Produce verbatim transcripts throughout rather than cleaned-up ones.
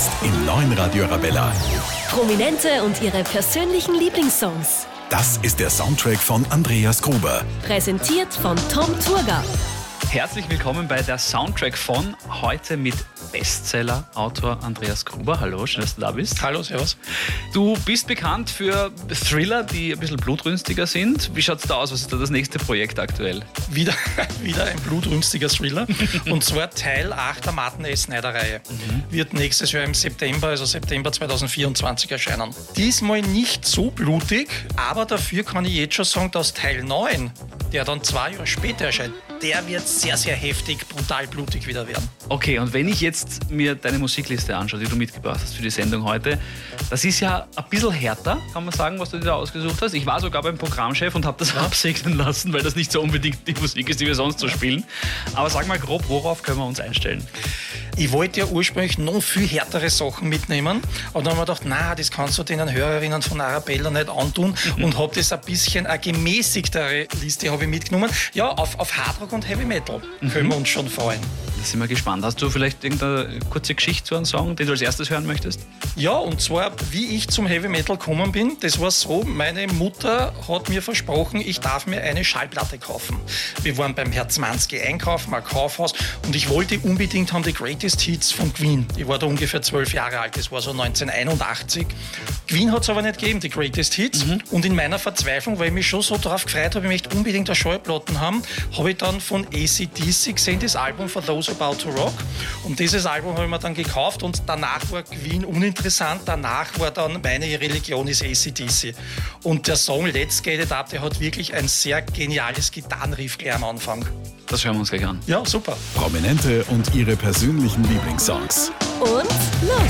Jetzt im neuen Radio Arabella. Prominente und ihre persönlichen Lieblingssongs. Das ist der Soundtrack von Andreas Gruber. Präsentiert von Tom Turger. Herzlich willkommen bei der Soundtrack von heute mit Bestseller-Autor Andreas Gruber. Hallo, schön, dass du da bist. Hallo, servus. Du bist bekannt für Thriller, die ein bisschen blutrünstiger sind. Wie schaut es da aus? Was ist da das nächste Projekt aktuell? Wieder, wieder ein blutrünstiger Thriller. Und zwar Teil acht der Martin S. Snyder-Reihe. Mhm. Wird nächstes Jahr im September, also September zweitausendvierundzwanzig, erscheinen. Diesmal nicht so blutig, aber dafür kann ich jetzt schon sagen, dass Teil neun, der dann zwei Jahre später erscheint, der wird sehr, sehr heftig, brutal blutig wieder werden. Okay, und wenn ich jetzt mir deine Musikliste anschaue, die du mitgebracht hast für die Sendung heute, das ist ja ein bisschen härter, kann man sagen, was du dir da ausgesucht hast. Ich war sogar beim Programmchef und habe das absegnen lassen, weil das nicht so unbedingt die Musik ist, die wir sonst so spielen. Aber sag mal grob, worauf können wir uns einstellen? Ich wollte ja ursprünglich noch viel härtere Sachen mitnehmen. Und dann haben wir gedacht, na, das kannst du den Hörerinnen von Arabella nicht antun. Mhm. Und habe das ein bisschen eine gemäßigtere Liste habe ich mitgenommen. Ja, auf, auf Hardrock und Heavy Metal mhm. können wir uns schon freuen. Da sind wir gespannt. Hast du vielleicht irgendeine kurze Geschichte zu einem Song, den du als erstes hören möchtest? Ja, und zwar, wie ich zum Heavy Metal gekommen bin, das war so, meine Mutter hat mir versprochen, ich darf mir eine Schallplatte kaufen. Wir waren beim Herzmanski einkaufen, ein Kaufhaus, und ich wollte unbedingt haben die Greatest Hits von Queen. Ich war da ungefähr zwölf Jahre alt, das war so neunzehnhunderteinundachtzig. Queen hat es aber nicht gegeben, die Greatest Hits. Mhm. Und in meiner Verzweiflung, weil ich mich schon so darauf gefreut habe, ich möchte unbedingt eine Schallplatte haben, habe ich dann von A C D C gesehen, das Album von Those About to Rock. Und dieses Album habe ich mir dann gekauft und danach war Queen uninteressant. Danach war dann meine Religion ist A C D C. Und der Song Let's Get It Up, der hat wirklich ein sehr geniales Gitarrenriff gleich am Anfang. Das hören wir uns gleich an. Ja, super. Prominente und ihre persönlichen Lieblingssongs. Und los!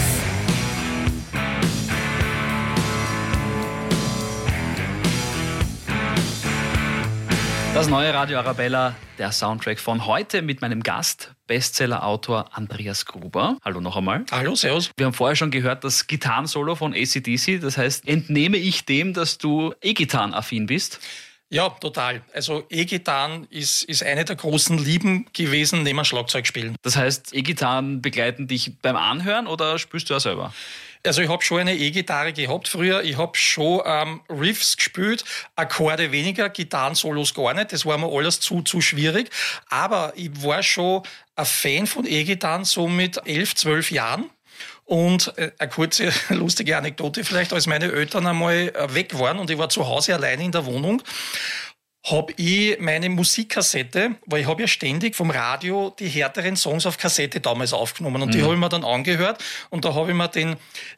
Das neue Radio Arabella, der Soundtrack von heute mit meinem Gast, Bestseller-Autor Andreas Gruber. Hallo noch einmal. Hallo, servus. Wir haben vorher schon gehört, das Gitarren-Solo von A C D C. Das heißt, entnehme ich dem, dass du E-Gitarren-affin bist? Ja, total. Also E-Gitarren ist, ist eine der großen Lieben gewesen, neben Schlagzeugspielen. Das heißt, E-Gitarren begleiten dich beim Anhören oder spielst du ja selber? Also ich habe schon eine E-Gitarre gehabt früher, ich habe schon ähm, Riffs gespielt, Akkorde weniger, Gitarren-Solos gar nicht, das war mir alles zu, zu schwierig. Aber ich war schon ein Fan von E-Gitarren so mit elf, zwölf Jahren. Und eine kurze, lustige Anekdote vielleicht, als meine Eltern einmal weg waren und ich war zu Hause alleine in der Wohnung, habe ich meine Musikkassette, weil ich habe ja ständig vom Radio die härteren Songs auf Kassette damals aufgenommen und mhm. die habe ich mir dann angehört und da habe ich mir den,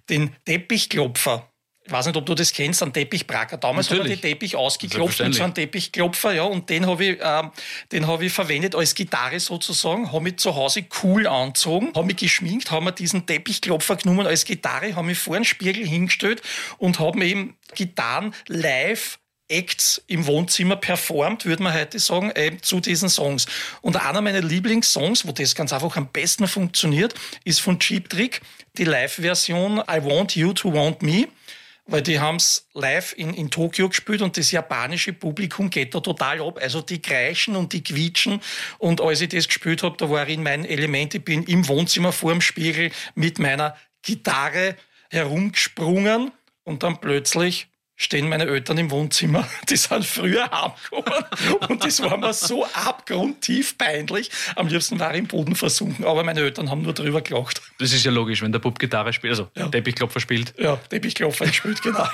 den Teppichklopfer, ich weiß nicht, ob du das kennst, einen Teppichbracker. Damals habe ich den Teppich ausgeklopft mit so einem Teppichklopfer, ja, und den habe ich, ähm, den habe ich verwendet als Gitarre sozusagen, habe mich zu Hause cool angezogen, habe mich geschminkt, habe mir diesen Teppichklopfer genommen als Gitarre, habe mich vor den Spiegel hingestellt und habe mir eben Gitarren live Acts im Wohnzimmer performt, würde man heute sagen, äh, zu diesen Songs. Und einer meiner Lieblingssongs, wo das ganz einfach am besten funktioniert, ist von Cheap Trick, die Live-Version I Want You to Want Me, weil die haben es live in, in Tokio gespielt und das japanische Publikum geht da total ab. Also die kreischen und die quietschen. Und als ich das gespielt habe, da war ich in meinen Elementen. Ich bin im Wohnzimmer vor dem Spiegel mit meiner Gitarre herumgesprungen und dann plötzlich stehen meine Eltern im Wohnzimmer, die sind früher heimgekommen und das war mir so abgrundtief peinlich. Am liebsten war ich im Boden versunken, aber meine Eltern haben nur drüber gelacht. Das ist ja logisch, wenn der Bub Gitarre spielt, also ja. Teppichklopfer spielt. Ja, Teppichklopfer spielt, genau.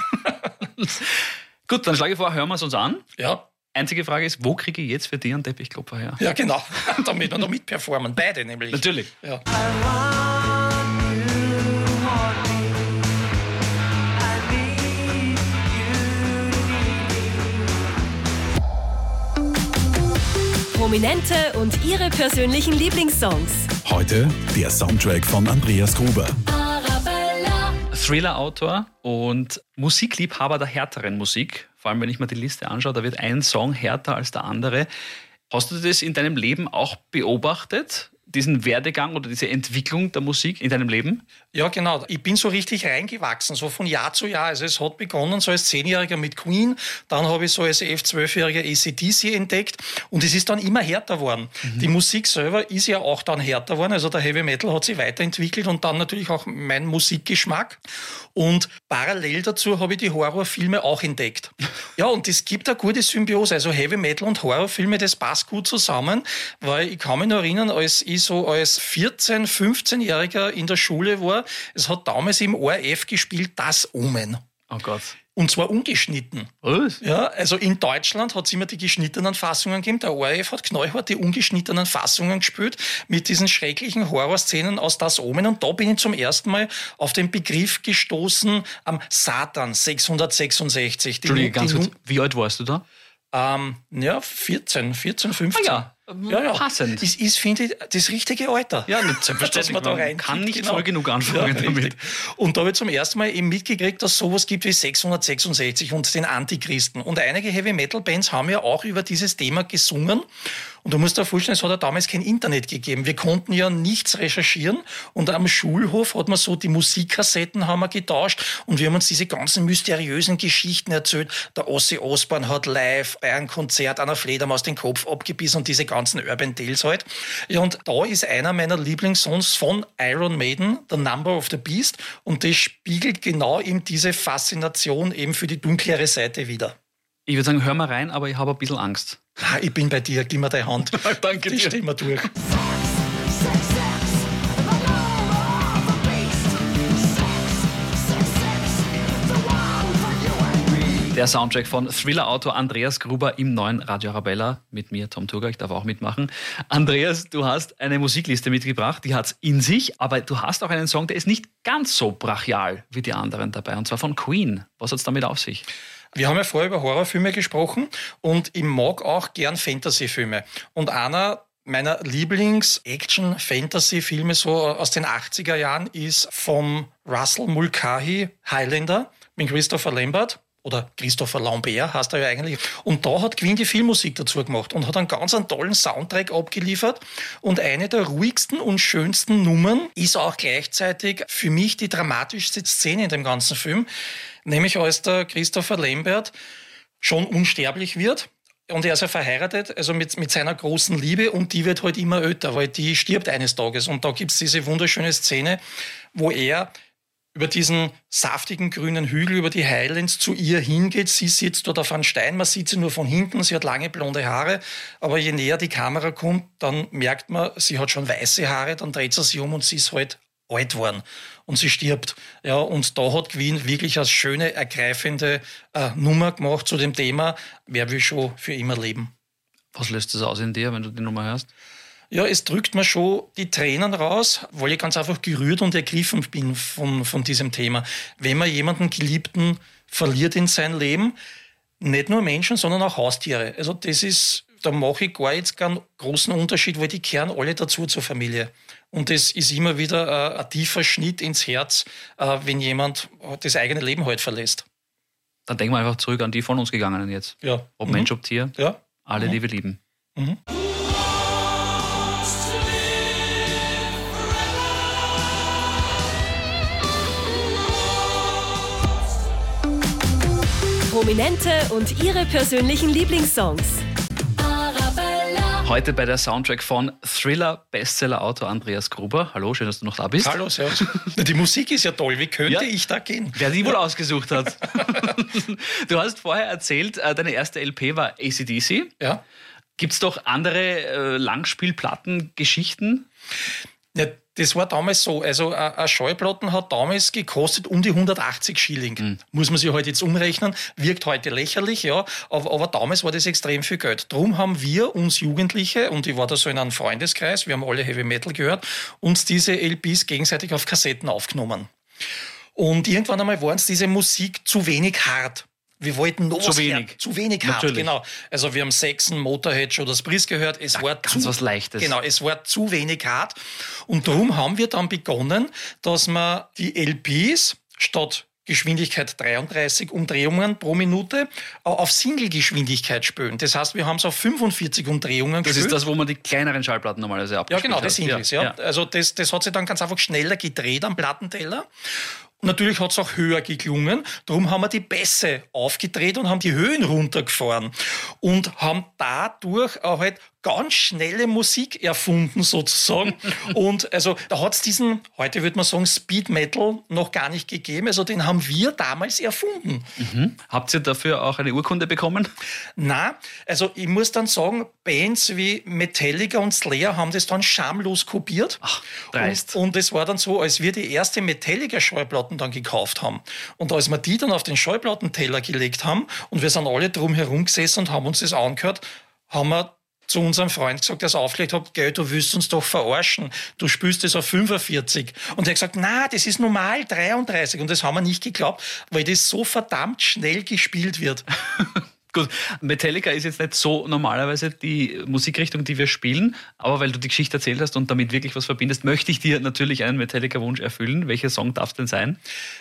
Gut, dann schlage ich vor, hören wir es uns an. Ja. Einzige Frage ist, wo kriege ich jetzt für dich einen Teppichklopfer her? Ja, genau, damit wir noch mitperformen, beide nämlich. Natürlich. Ja. Prominente und ihre persönlichen Lieblingssongs. Heute der Soundtrack von Andreas Gruber. Arabella. Thriller-Autor und Musikliebhaber der härteren Musik. Vor allem, wenn ich mir die Liste anschaue, da wird ein Song härter als der andere. Hast du das in deinem Leben auch beobachtet? diesen Werdegang oder diese Entwicklung der Musik in deinem Leben? Ja, genau. Ich bin so richtig reingewachsen, so von Jahr zu Jahr. Also es hat begonnen so als Zehnjähriger mit Queen, dann habe ich so als elf-, zwölfjähriger A C D C entdeckt und es ist dann immer härter geworden. Mhm. Die Musik selber ist ja auch dann härter geworden, also der Heavy Metal hat sich weiterentwickelt und dann natürlich auch mein Musikgeschmack. Und parallel dazu habe ich die Horrorfilme auch entdeckt. Ja, und es gibt eine gute Symbiose, also Heavy Metal und Horrorfilme, das passt gut zusammen, weil ich kann mich noch erinnern, als ich so als vierzehn-, fünfzehnjähriger in der Schule war, es hat damals im O R F gespielt, Das Omen. Oh Gott. Und zwar ungeschnitten. Was? Ja, also in Deutschland hat es immer die geschnittenen Fassungen gegeben. Der O R F hat knallhart die ungeschnittenen Fassungen gespielt mit diesen schrecklichen Horrorszenen aus Das Omen. Und da bin ich zum ersten Mal auf den Begriff gestoßen am Satan sechshundertsechsundsechzig. Die, Entschuldige, die, ganz die, kurz, wie alt warst du da? Ähm, ja, vierzehn, fünfzehn. Ah ja. Ja, ja. Passend. Das ist, finde ich, das richtige Alter. Ja, nicht selbstverständlich. Man da rein kann nicht genau. Voll genug anfangen ja, damit. Und da habe ich zum ersten Mal eben mitgekriegt, dass es sowas gibt wie sechshundertsechsundsechzig und den Antichristen. Und einige Heavy-Metal-Bands haben ja auch über dieses Thema gesungen. Und du musst dir vorstellen, es hat ja damals kein Internet gegeben. Wir konnten ja nichts recherchieren. Und am Schulhof hat man so die Musikkassetten haben wir getauscht. Und wir haben uns diese ganzen mysteriösen Geschichten erzählt. Der Ozzy Osbourne hat live ein Konzert einer Fledermaus den Kopf abgebissen und diese ganzen Urban Tales halt. Ja, und da ist einer meiner Lieblingssongs von Iron Maiden, The Number of the Beast. Und das spiegelt genau eben diese Faszination eben für die dunklere Seite wider. Ich würde sagen, hör mal rein, aber ich habe ein bisschen Angst. Ah, ich bin bei dir, gib mir deine Hand. Danke dir. Ich stehe mal durch. Der Soundtrack von Thriller-Autor Andreas Gruber im neuen Radio Arabella mit mir, Tom Turger. Ich darf auch mitmachen. Andreas, du hast eine Musikliste mitgebracht, die hat's in sich, aber du hast auch einen Song, der ist nicht ganz so brachial wie die anderen dabei, und zwar von Queen. Was hat's damit auf sich? Wir haben ja vorher über Horrorfilme gesprochen und ich mag auch gern Fantasyfilme. Und einer meiner Lieblings-Action-Fantasy-Filme so aus den achtziger Jahren ist vom Russell Mulcahy, Highlander, mit Christopher Lambert. Oder Christopher Lambert heißt er ja eigentlich. Und da hat Queen die Filmmusik dazu gemacht und hat einen ganz einen tollen Soundtrack abgeliefert. Und eine der ruhigsten und schönsten Nummern ist auch gleichzeitig für mich die dramatischste Szene in dem ganzen Film. Nämlich als der Christopher Lambert schon unsterblich wird. Und er ist ja verheiratet, also mit, mit seiner großen Liebe, und die wird halt immer älter, weil die stirbt eines Tages. Und da gibt es diese wunderschöne Szene, wo er über diesen saftigen grünen Hügel, über die Highlands zu ihr hingeht. Sie sitzt dort auf einem Stein, man sieht sie nur von hinten, sie hat lange blonde Haare, aber je näher die Kamera kommt, dann merkt man, sie hat schon weiße Haare, dann dreht sie sich um und sie ist halt alt geworden und sie stirbt. Ja, und da hat Queen wirklich eine schöne, ergreifende äh, Nummer gemacht zu dem Thema, wer will schon für immer leben. Was löst das aus in dir, wenn du die Nummer hörst? Ja, es drückt mir schon die Tränen raus, weil ich ganz einfach gerührt und ergriffen bin von, von diesem Thema. Wenn man jemanden Geliebten verliert in sein Leben, nicht nur Menschen, sondern auch Haustiere. Also das ist, da mache ich gar jetzt keinen großen Unterschied, weil die kehren alle dazu zur Familie. Und das ist immer wieder äh, ein tiefer Schnitt ins Herz, äh, wenn jemand das eigene Leben halt verlässt. Dann denken wir einfach zurück an die von uns Gegangenen jetzt. Ja. Ob mhm. Mensch, ob Tier, ja. Alle, mhm. die wir lieben. Mhm. Prominente und ihre persönlichen Lieblingssongs. Arabella. Heute bei der Soundtrack von Thriller-Bestseller-Autor Andreas Gruber. Hallo, schön, dass du noch da bist. Hallo, servus. Die Musik ist ja toll, wie könnte ja. ich da gehen? Wer die wohl ja. ausgesucht hat. Du hast vorher erzählt, deine erste L P war A C D C. Ja. Gibt es doch andere äh, Langspielplatten-Geschichten? Ja. Das war damals so, also eine Schallplatten hat damals gekostet um die hundertachtzig Schilling. Mhm. Muss man sich halt jetzt umrechnen, wirkt heute lächerlich, ja, aber, aber damals war das extrem viel Geld. Drum haben wir uns Jugendliche, und ich war da so in einem Freundeskreis, wir haben alle Heavy Metal gehört, uns diese L Ps gegenseitig auf Kassetten aufgenommen. Und irgendwann einmal war uns diese Musik zu wenig hart. Wir wollten noch zu was wenig. Her- zu wenig hart, natürlich. Genau. Also wir haben Saxon, Motörhead, schon das Briss gehört. Es da war ganz zu, was Leichtes. Genau, es war zu wenig hart. Und darum haben wir dann begonnen, dass wir die L Ps statt Geschwindigkeit dreiunddreißig Umdrehungen pro Minute auf Single-Geschwindigkeit spülen. Das heißt, wir haben es auf fünfundvierzig Umdrehungen das gespült. Ist das, wo man die kleineren Schallplatten normalerweise abgespielt hat. Ja, genau, das Singles. Ja. Ja. Also das, das hat sich dann ganz einfach schneller gedreht am Plattenteller. Und natürlich hat es auch höher geklungen. Darum haben wir die Bässe aufgedreht und haben die Höhen runtergefahren. Und haben dadurch auch halt ganz schnelle Musik erfunden sozusagen. Und also da hat es diesen, heute würde man sagen, Speed Metal noch gar nicht gegeben. Also den haben wir damals erfunden. Mhm. Habt ihr dafür auch eine Urkunde bekommen? Nein, also ich muss dann sagen, Bands wie Metallica und Slayer haben das dann schamlos kopiert. Ach, dreist. Und es war dann so, als wir die erste Metallica-Schallplatten dann gekauft haben. Und als wir die dann auf den Schallplattenteller gelegt haben und wir sind alle drum herum gesessen und haben uns das angehört, haben wir zu unserem Freund gesagt, der es aufgelegt hat, gell, du willst uns doch verarschen, du spielst das auf fünfundvierzig. Und er hat gesagt, na, das ist normal, dreiunddreißig. Und das haben wir nicht geglaubt, weil das so verdammt schnell gespielt wird. Gut, Metallica ist jetzt nicht so normalerweise die Musikrichtung, die wir spielen, aber weil du die Geschichte erzählt hast und damit wirklich was verbindest, möchte ich dir natürlich einen Metallica-Wunsch erfüllen. Welcher Song darf es denn sein?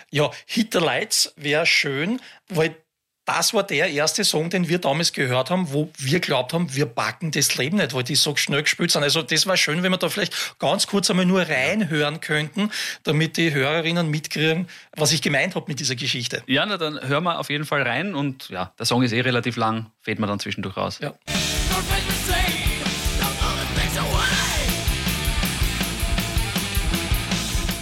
Ja, Hit the Lights wäre schön, weil das war der erste Song, den wir damals gehört haben, wo wir glaubt haben, wir packen das Leben nicht, weil die so schnell gespielt sind. Also das war schön, wenn wir da vielleicht ganz kurz einmal nur reinhören könnten, damit die Hörerinnen mitkriegen, was ich gemeint habe mit dieser Geschichte. Ja, na dann hören wir auf jeden Fall rein und ja, der Song ist eh relativ lang, fährt man dann zwischendurch raus. Ja.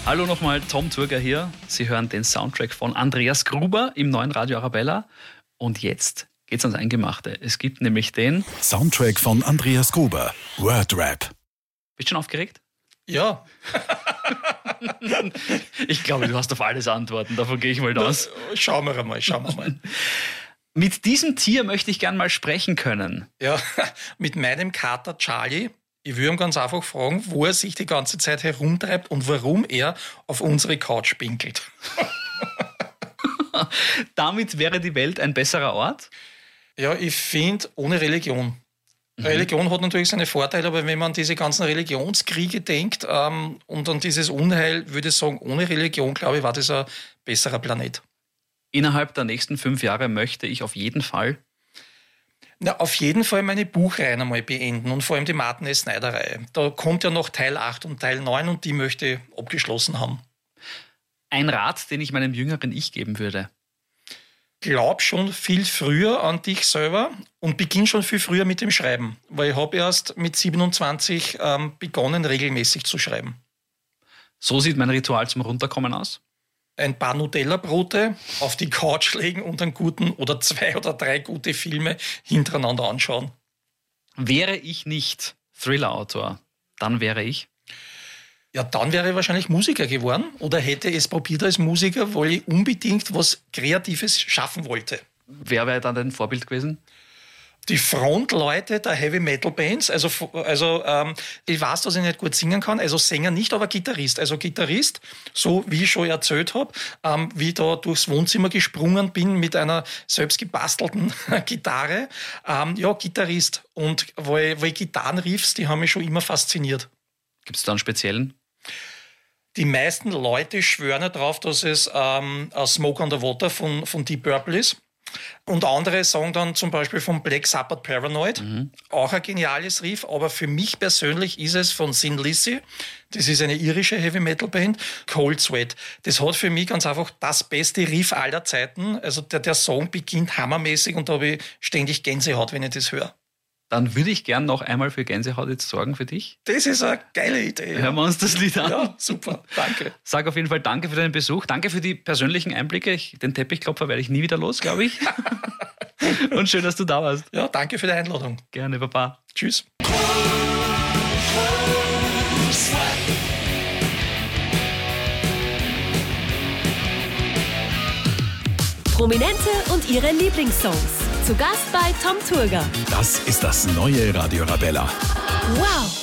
Hallo nochmal, Tom Turger hier. Sie hören den Soundtrack von Andreas Gruber im neuen Radio Arabella. Und jetzt geht's ans Eingemachte. Es gibt nämlich den Soundtrack von Andreas Gruber, Wordrap. Bist du schon aufgeregt? Ja. Ich glaube, du hast auf alles Antworten. Davon gehe ich mal aus. Schauen wir mal, schauen wir mal. Mit diesem Tier möchte ich gern mal sprechen können. Ja, mit meinem Kater Charlie. Ich würde ihn ganz einfach fragen, wo er sich die ganze Zeit herumtreibt und warum er auf unsere Couch pinkelt. Damit wäre die Welt ein besserer Ort? Ja, ich finde, ohne Religion. Mhm. Religion hat natürlich seine Vorteile, aber wenn man an diese ganzen Religionskriege denkt ähm, und an dieses Unheil, würde ich sagen, ohne Religion, glaube ich, war das ein besserer Planet. Innerhalb der nächsten fünf Jahre möchte ich auf jeden Fall... Na, auf jeden Fall meine Buchreihen einmal beenden und vor allem die Martin S. Snyder-Reihe. Da kommt ja noch Teil acht und Teil neun und die möchte ich abgeschlossen haben. Ein Rat, den ich meinem jüngeren Ich geben würde? Glaub schon viel früher an dich selber und beginn schon viel früher mit dem Schreiben, weil ich habe erst mit siebenundzwanzig ähm, begonnen, regelmäßig zu schreiben. So sieht mein Ritual zum Runterkommen aus? Ein paar Nutella-Brote auf die Couch legen und einen guten oder zwei oder drei gute Filme hintereinander anschauen. Wäre ich nicht Thriller-Autor, dann wäre ich? Ja, dann wäre ich wahrscheinlich Musiker geworden oder hätte es probiert als Musiker, weil ich unbedingt was Kreatives schaffen wollte. Wer wäre dann dein Vorbild gewesen? Die Frontleute der Heavy-Metal-Bands, also, also ähm, ich weiß, dass ich nicht gut singen kann, also Sänger nicht, aber Gitarrist. Also Gitarrist, so wie ich schon erzählt habe, ähm, wie ich da durchs Wohnzimmer gesprungen bin mit einer selbst gebastelten Gitarre. Ähm, ja, Gitarrist. Und weil, weil Gitarrenriffs, die haben mich schon immer fasziniert. Gibt es da einen speziellen? Die meisten Leute schwören ja drauf, dass es ähm, Smoke on the Water von, von Deep Purple ist. Und andere sagen dann zum Beispiel von Black Sabbath Paranoid, mhm. auch ein geniales Riff, aber für mich persönlich ist es von Thin Lizzy, das ist eine irische Heavy-Metal-Band, Cold Sweat. Das hat für mich ganz einfach das beste Riff aller Zeiten. Also der, der Song beginnt hammermäßig und da habe ich ständig Gänsehaut, wenn ich das höre. Dann würde ich gern noch einmal für Gänsehaut jetzt sorgen für dich. Das ist eine geile Idee. Hören wir uns das Lied an. Ja, super, danke. Sag auf jeden Fall danke für deinen Besuch. Danke für die persönlichen Einblicke. Ich, den Teppichklopfer werde ich nie wieder los, glaube ich. Und schön, dass du da warst. Ja, danke für die Einladung. Gerne, Papa. Tschüss. Prominente und ihre Lieblingssongs. Zu Gast bei Tom Turger. Das ist das neue Radio Arabella. Wow!